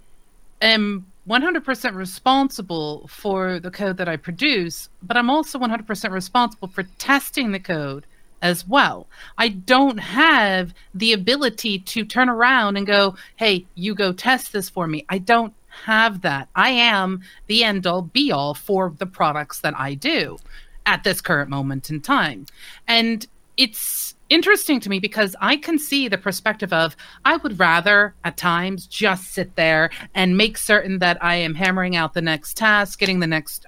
am 100% responsible for the code that I produce, but I'm also 100% responsible for testing the code as well. I don't have the ability to turn around and go, "Hey, you go test this for me." I don't have that. I am the end-all be-all for the products that I do at this current moment in time. And it's interesting to me because I can see the perspective of, I would rather at times just sit there and make certain that I am hammering out the next task, getting the next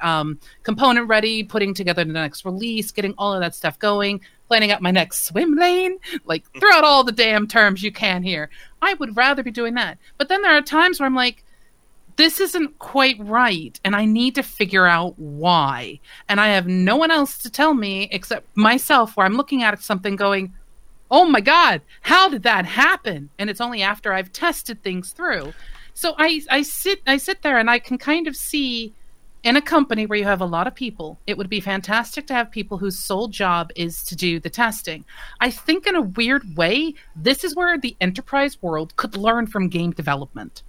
component ready, putting together the next release, getting all of that stuff going, planning out my next swim lane, like throw out all the damn terms you can here. I would rather be doing that. But then there are times where I'm like, this isn't quite right, and I need to figure out why. And I have no one else to tell me except myself, where I'm looking at something going, "Oh my God, how did that happen?" And it's only after I've tested things through. So I sit there and I can kind of see, in a company where you have a lot of people, it would be fantastic to have people whose sole job is to do the testing. I think in a weird way, this is where the enterprise world could learn from game development.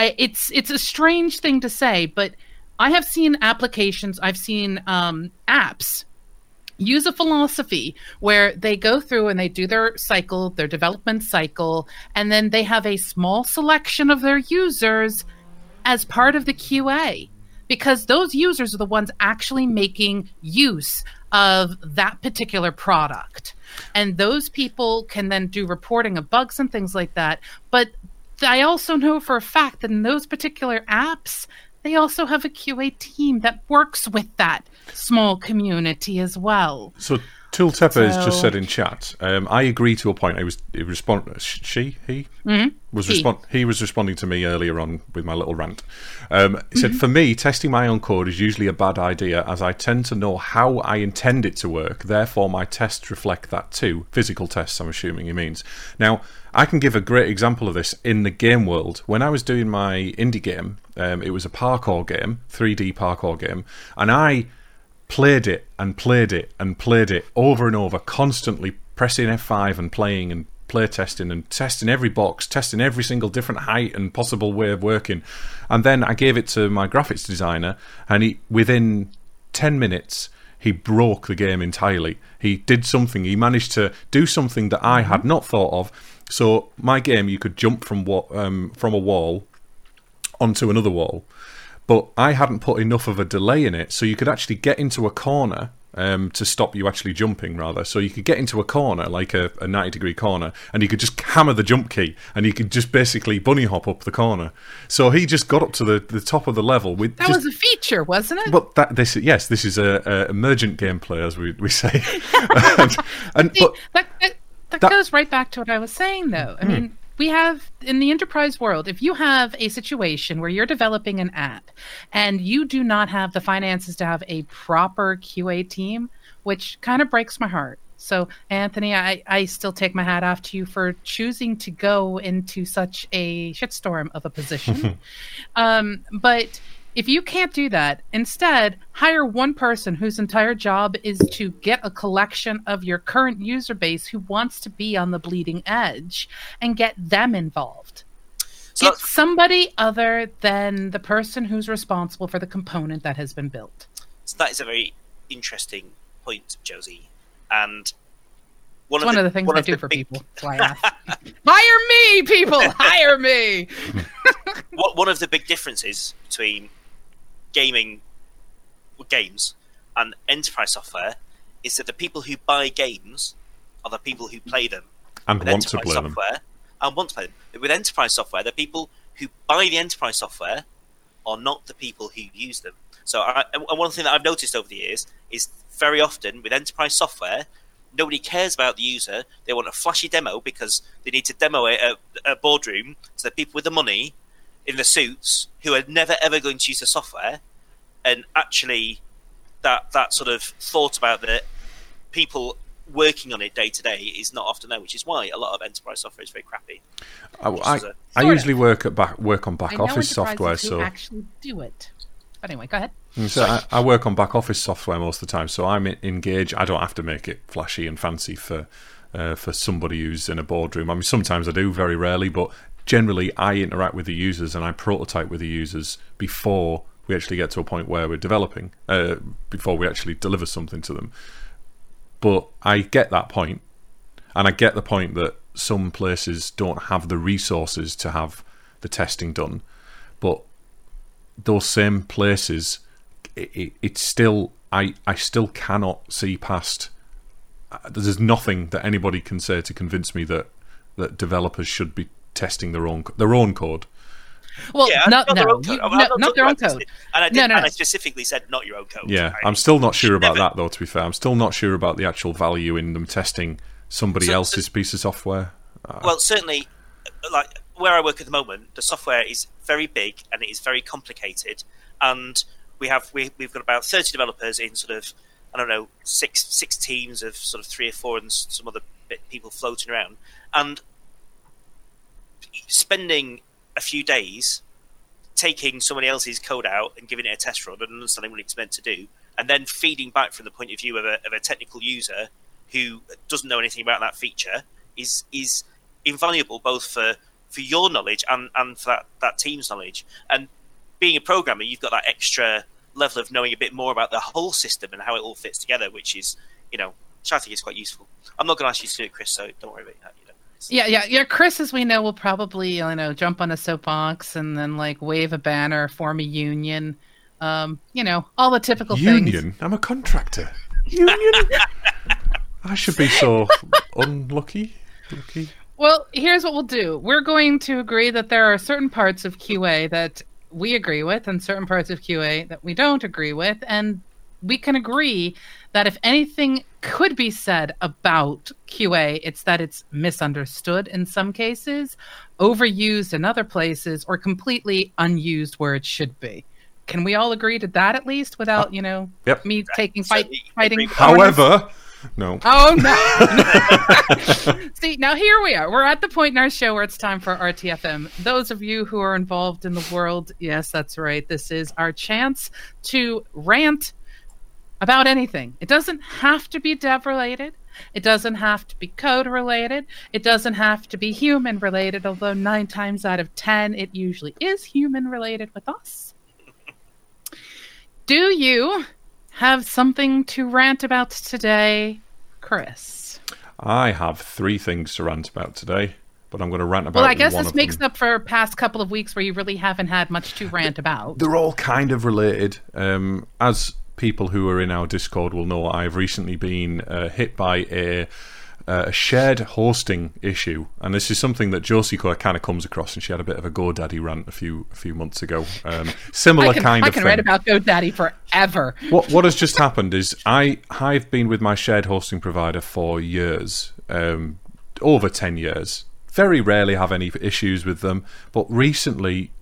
It's a strange thing to say, but I have seen applications, I've seen apps use a philosophy where they go through and they do their cycle, their development cycle, and then they have a small selection of their users as part of the QA, because those users are the ones actually making use of that particular product. And those people can then do reporting of bugs and things like that. But I also know for a fact that in those particular apps, they also have a QA team that works with that small community as well. So Tooltepper has just said in chat, I agree to a point. He was responding to me earlier on with my little rant. He said, "For me, testing my own code is usually a bad idea, as I tend to know how I intend it to work. Therefore, my tests reflect that too." Physical tests, I'm assuming he means. Now, I can give a great example of this in the game world. When I was doing my indie game, it was a parkour game, 3D parkour game, and I played it and played it and played it over and over, constantly pressing F5 and playing and playtesting and testing every box, testing every single different height and possible way of working. And then I gave it to my graphics designer, and within 10 minutes, he broke the game entirely. He did something. He managed to do something that I had not thought of. So my game, you could jump from a wall onto another wall. But I hadn't put enough of a delay in it, so you could actually get into a corner to stop you actually jumping, rather. So you could get into a corner, like a 90-degree corner, and you could just hammer the jump key, and you could just basically bunny hop up the corner. So he just got up to the top of the level. That was a feature, wasn't it? But this is a emergent gameplay, as we say. That goes right back to what I was saying, though. I mean, we have, in the enterprise world, if you have a situation where you're developing an app and you do not have the finances to have a proper QA team, which kind of breaks my heart. So, Anthony, I still take my hat off to you for choosing to go into such a shitstorm of a position. But if you can't do that, instead, hire one person whose entire job is to get a collection of your current user base who wants to be on the bleeding edge and get them involved. Get somebody other than the person who's responsible for the component that has been built. So that is a very interesting point, Josie. And one of the things I do for people. Hire me, people! Hire me! One of the big differences between games and enterprise software is that the people who buy games are the people who play them. And want to play them. And want to play them. With enterprise software, the people who buy the enterprise software are not the people who use them. So one thing that I've noticed over the years is very often with enterprise software, nobody cares about the user. They want a flashy demo because they need to demo it at a boardroom to the people with the money in the suits who are never, ever going to use the software. And actually, that sort of thought about the people working on it day to day is not often there, which is why a lot of enterprise software is very crappy. I usually work on back office software, so actually do it. But anyway, go ahead. So I work on back office software most of the time, so I'm engaged. I don't have to make it flashy and fancy for somebody who's in a boardroom. I mean, sometimes I do, very rarely, but generally I interact with the users and I prototype with the users before we actually get to a point where we're developing, before we actually deliver something to them. But I get that point, and I get the point that some places don't have the resources to have the testing done. But those same places, it's still, I still cannot see past. There's nothing that anybody can say to convince me that developers should be testing their own code. Well, yeah, not their own code. And I specifically said not your own code. Yeah, I'm still not sure about that, though, to be fair. I'm still not sure about the actual value in them testing somebody else's piece of software. Well, certainly, like where I work at the moment, the software is very big and it is very complicated. And we've got about 30 developers in sort of, I don't know, six teams of sort of 3 or 4 and some other people floating around. And spending a few days taking somebody else's code out and giving it a test run and understanding what it's meant to do, and then feeding back from the point of view of a technical user who doesn't know anything about that feature is invaluable, both for your knowledge and for that team's knowledge. And being a programmer, you've got that extra level of knowing a bit more about the whole system and how it all fits together, which is, you know, which I think is quite useful. I'm not going to ask you to do it, Chris, so don't worry about that. Yeah. Chris, as we know, will probably, you know, jump on a soapbox and then like wave a banner, form a union, you know, all the typical things. Union? I'm a contractor. Union? I should be so unlucky. Lucky. Well, here's what we'll do. We're going to agree that there are certain parts of QA that we agree with and certain parts of QA that we don't agree with. And we can agree that if anything could be said about QA, it's that it's misunderstood in some cases, overused in other places, or completely unused where it should be. Can we all agree to that at least without, you know, me taking fighting? However, no. Oh, no. See, now here we are. We're at the point in our show where it's time for RTFM. Those of you who are involved in the world, yes, that's right. This is our chance to rant about anything. It doesn't have to be dev related. It doesn't have to be code related. It doesn't have to be human related, although 9 times out of 10, it usually is human related with us. Do you have something to rant about today, Chris? I have 3 things to rant about today, but I'm going to rant about one of them. Well, I guess this makes up for past couple of weeks where you really haven't had much to rant about. They're all kind of related. As people who are in our Discord will know, I've recently been hit by a shared hosting issue, and this is something that Josie kind of comes across, and she had a bit of a GoDaddy rant a few months ago. Similar kind of thing. I can rant about GoDaddy forever. What has just happened is I've been with my shared hosting provider for years, over 10 years. Very rarely have any issues with them, but recently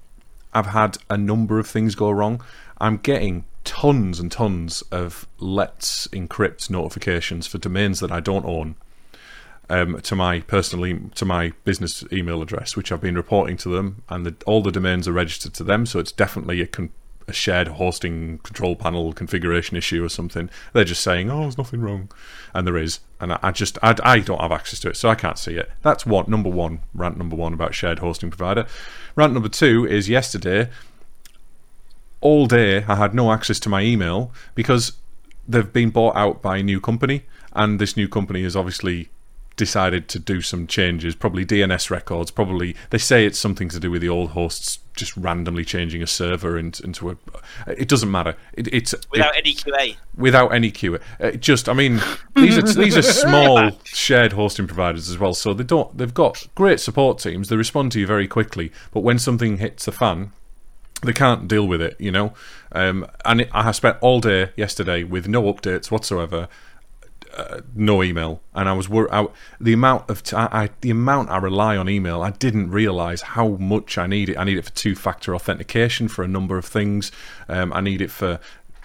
I've had a number of things go wrong. I'm getting tons and tons of Let's Encrypt notifications for domains that I don't own to my business email address, which I've been reporting to them, and all the domains are registered to them, so it's definitely a shared hosting control panel configuration issue or something. They're just saying, oh, there's nothing wrong, and there is, and I don't have access to it, so I can't see it. That's what rant number one about shared hosting provider. Rant number 2 is yesterday. All day I had no access to my email because they've been bought out by a new company, and this new company has obviously decided to do some changes, probably DNS records, probably, they say it's something to do with the old hosts just randomly changing a server into a, it doesn't matter. Without any QA. I mean, these are small shared hosting providers as well, so they've got great support teams, they respond to you very quickly, but when something hits the fan, they can't deal with it, you know? And I spent all day yesterday with no updates whatsoever, no email, and I was worried. The amount I rely on email, I didn't realise how much I need it. I need it for two-factor authentication for a number of things. I need it for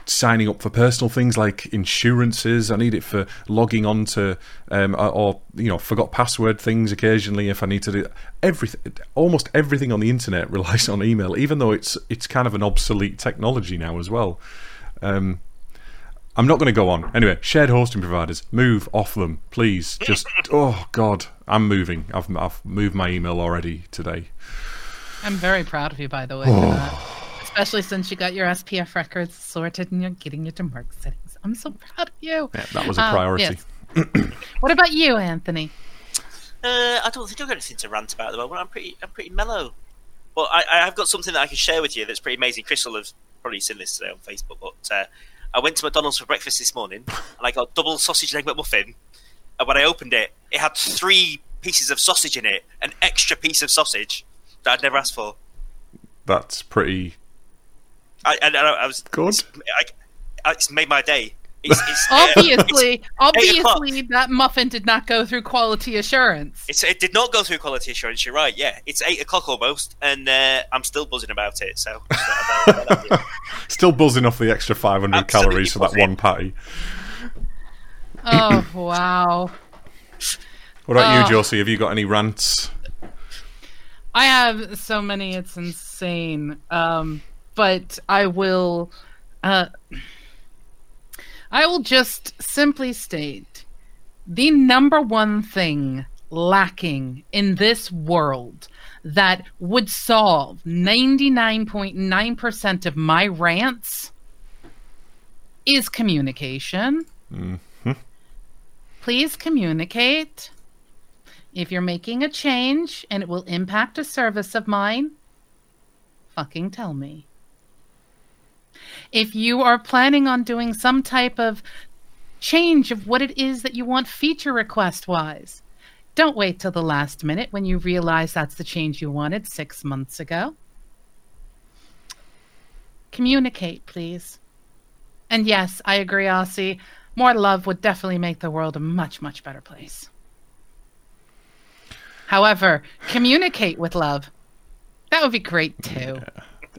signing up for personal things like insurances. I need it for logging on to forgot password things occasionally if I need to do everything. Almost everything on the internet relies on email, even though it's kind of an obsolete technology now as well. I'm not going to go on. Anyway, shared hosting providers, move off them, please. Just, oh, God, I'm moving. I've moved my email already today. I'm very proud of you, by the way. Especially since you got your SPF records sorted and you're getting your DMARC settings. I'm so proud of you. Yeah, that was a priority. Yes. What about you, Anthony? I don't think I've got anything to rant about at the moment. I'm pretty mellow. Well, I've got something that I can share with you that's pretty amazing. Chris will have probably seen this today on Facebook, but... I went to McDonald's for breakfast this morning, and I got double sausage egg McMuffin. And when I opened it, it had 3 pieces of sausage in it, an extra piece of sausage that I'd never asked for. That's pretty. I was good. It's made my day. It's obviously, that muffin did not go through quality assurance. It did not go through quality assurance. You're right. Yeah, it's 8 o'clock almost, and I'm still buzzing about it. So, still buzzing off the extra 500 Absolutely calories for that one patty. Oh wow! What about you, Josie? Have you got any rants? I have so many. It's insane. But I will. I will just simply state the number one thing lacking in this world that would solve 99.9% of my rants is communication. Mm-hmm. Please communicate. If you're making a change and it will impact a service of mine, fucking tell me. If you are planning on doing some type of change of what it is that you want feature request-wise, don't wait till the last minute when you realize that's the change you wanted 6 months ago. Communicate, please. And yes, I agree, Aussie. More love would definitely make the world a much, much better place. However, communicate with love. That would be great, too. Yeah.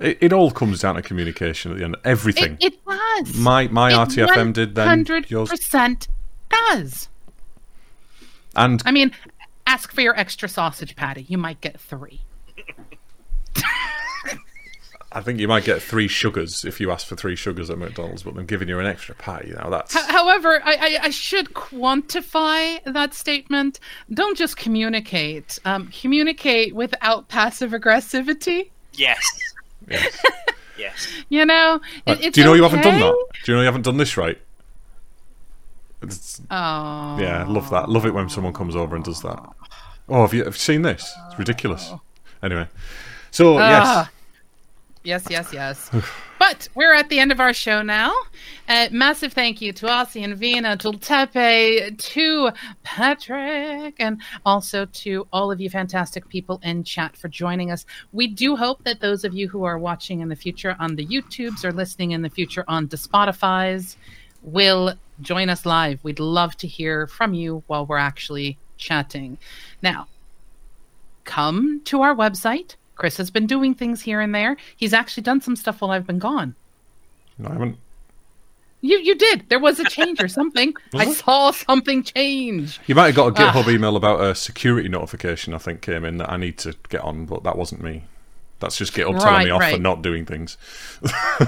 It all comes down to communication at the end. Everything. It does. My RTFM did then. 100% does. And I mean, ask for your extra sausage patty. You might get 3. I think you might get 3 sugars if you ask for 3 sugars at McDonald's, but I'm giving you an extra patty. Now that's. However, I should quantify that statement. Don't just communicate. Communicate without passive aggressivity. Yes. Yes. Yes. You know, do you know you haven't done that? Do you know you haven't done this right? Oh. Yeah, love that. Love it when someone comes over and does that. Oh, have you seen this? It's ridiculous. Anyway, so yes. But we're at the end of our show now. Massive thank you to Aussie and Vina, to Tepe, to Patrick, and also to all of you fantastic people in chat for joining us. We do hope that those of you who are watching in the future on the YouTubes or listening in the future on the Spotifys will join us live. We'd love to hear from you while we're actually chatting. Now, come to our website. Chris has been doing things here and there. He's actually done some stuff while I've been gone. No, I haven't. You did. There was a change or something. I saw something change. You might have got a GitHub email about a security notification, I think, came in that I need to get on, but that wasn't me. That's just GitHub telling me off for not doing things.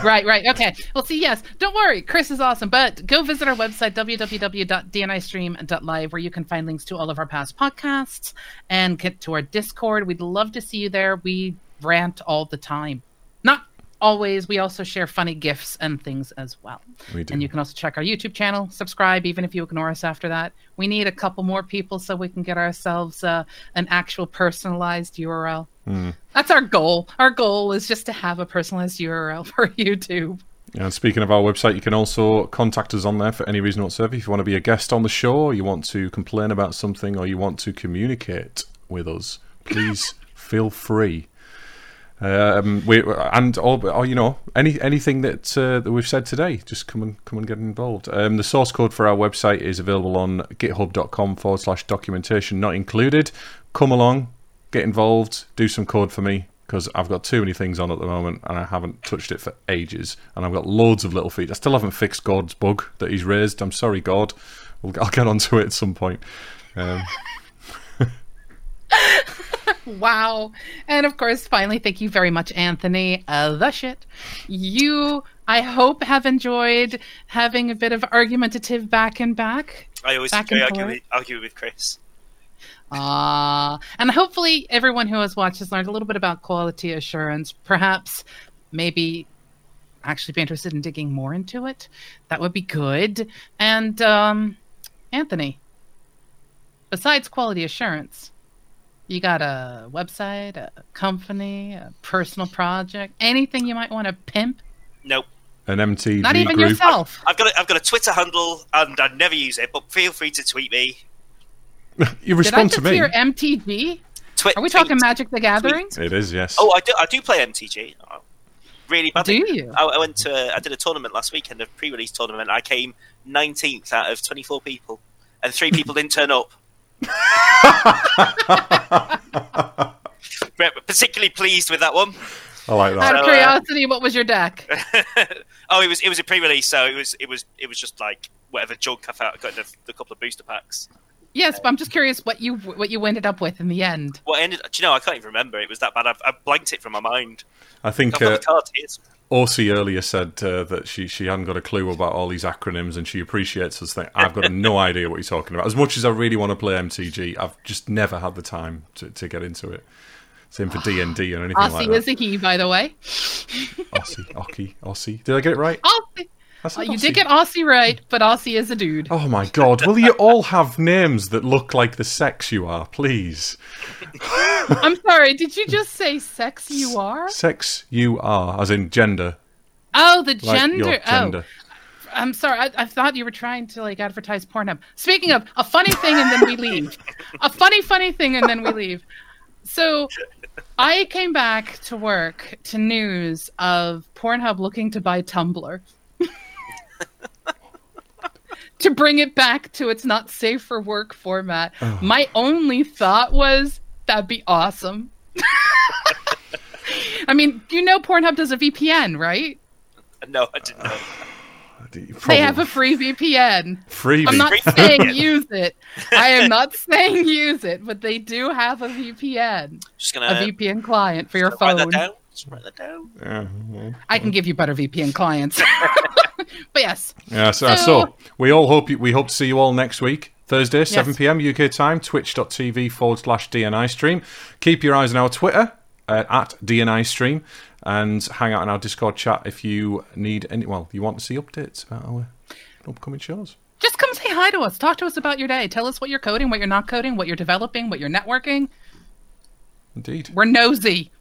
Right. Okay. Well, see, yes. Don't worry. Chris is awesome. But go visit our website, www.dnistream.live, where you can find links to all of our past podcasts and get to our Discord. We'd love to see you there. We rant all the time. Not always, we also share funny GIFs and things as well. We do. And you can also check our YouTube channel, subscribe, even if you ignore us after that. We need a couple more people so we can get ourselves an actual personalized URL. Mm. That's our goal. Our goal is just to have a personalized URL for YouTube. And speaking of our website, you can also contact us on there for any reason whatsoever. If you want to be a guest on the show, or you want to complain about something, or you want to communicate with us, please feel free. Anything that we've said today, just come and get involved. The source code for our website is available on github.com/documentation not included. Come along, get involved, do some code for me. Because I've got too many things on at the moment and I haven't touched it for ages. And I've got loads of little feet. I still haven't fixed God's bug that he's raised. I'm sorry, God. I'll get onto it at some point. Wow. And of course, finally, thank you very much, Anthony. The shit. You, I hope, have enjoyed having a bit of argumentative back and back. I always argue with Chris. And hopefully everyone who has watched has learned a little bit about quality assurance, perhaps maybe actually be interested in digging more into it. That would be good. And Anthony, besides quality assurance, you got a website, a company, a personal project, anything you might want to pimp? Nope. An MTV not even group. Yourself. I've got a Twitter handle and I never use it, but feel free to tweet me. You respond to me. Did I just hear MTG? Are we talking Magic: The Gathering? It is, yes. Oh, I do play MTG. Oh, really badly. Do you? I did a tournament last weekend, a pre-release tournament. I came 19th out of 24 people, and 3 people didn't turn up. Particularly pleased with that one. I like that. Out of curiosity, what was your deck? Oh, it was a pre-release, so it was just like whatever junk I found. I got a couple of booster packs. Yes, but I'm just curious what you ended up with in the end. I can't even remember. It was that bad. I've blanked it from my mind. I think Orsi earlier said that she hadn't got a clue about all these acronyms, and she appreciates us. I've got no idea what you're talking about. As much as I really want to play MTG, I've just never had the time to get into it. Same for D&D or anything like that. Ossie is a he, by the way. Ossie. Did I get it right? Ossie. You did get Aussie right, but Aussie is a dude. Oh my God. Will you all have names that look like the sex you are, please? I'm sorry, did you just say sex you are? Sex you are, as in gender. Oh, the gender. Like your gender. Oh, I'm sorry. I thought you were trying to like advertise Pornhub. Speaking of, a funny thing and then we leave. A funny thing and then we leave. So I came back to work to news of Pornhub looking to buy Tumblr. To bring it back to its not safe for work format. Oh. My only thought was, that'd be awesome. I mean, you know Pornhub does a VPN, right? No, I didn't know. They have a free VPN. I'm not saying use it. I am not saying use it, but they do have a VPN. A VPN client for your phone. Write that down. Yeah, well, I can give you better VPN clients. But yes. Yeah, so we all hope to see you all next week. Thursday, 7 p.m. UK time, twitch.tv/DNI stream. Keep your eyes on our Twitter, at DNI stream, and hang out in our Discord chat if you need you want to see updates about our upcoming shows. Just come say hi to us. Talk to us about your day. Tell us what you're coding, what you're not coding, what you're developing, what you're networking. Indeed. We're nosy.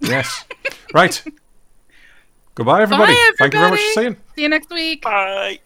Yes. Right. Goodbye, everybody. Bye, everybody. Thank you very much for seeing. See you next week. Bye.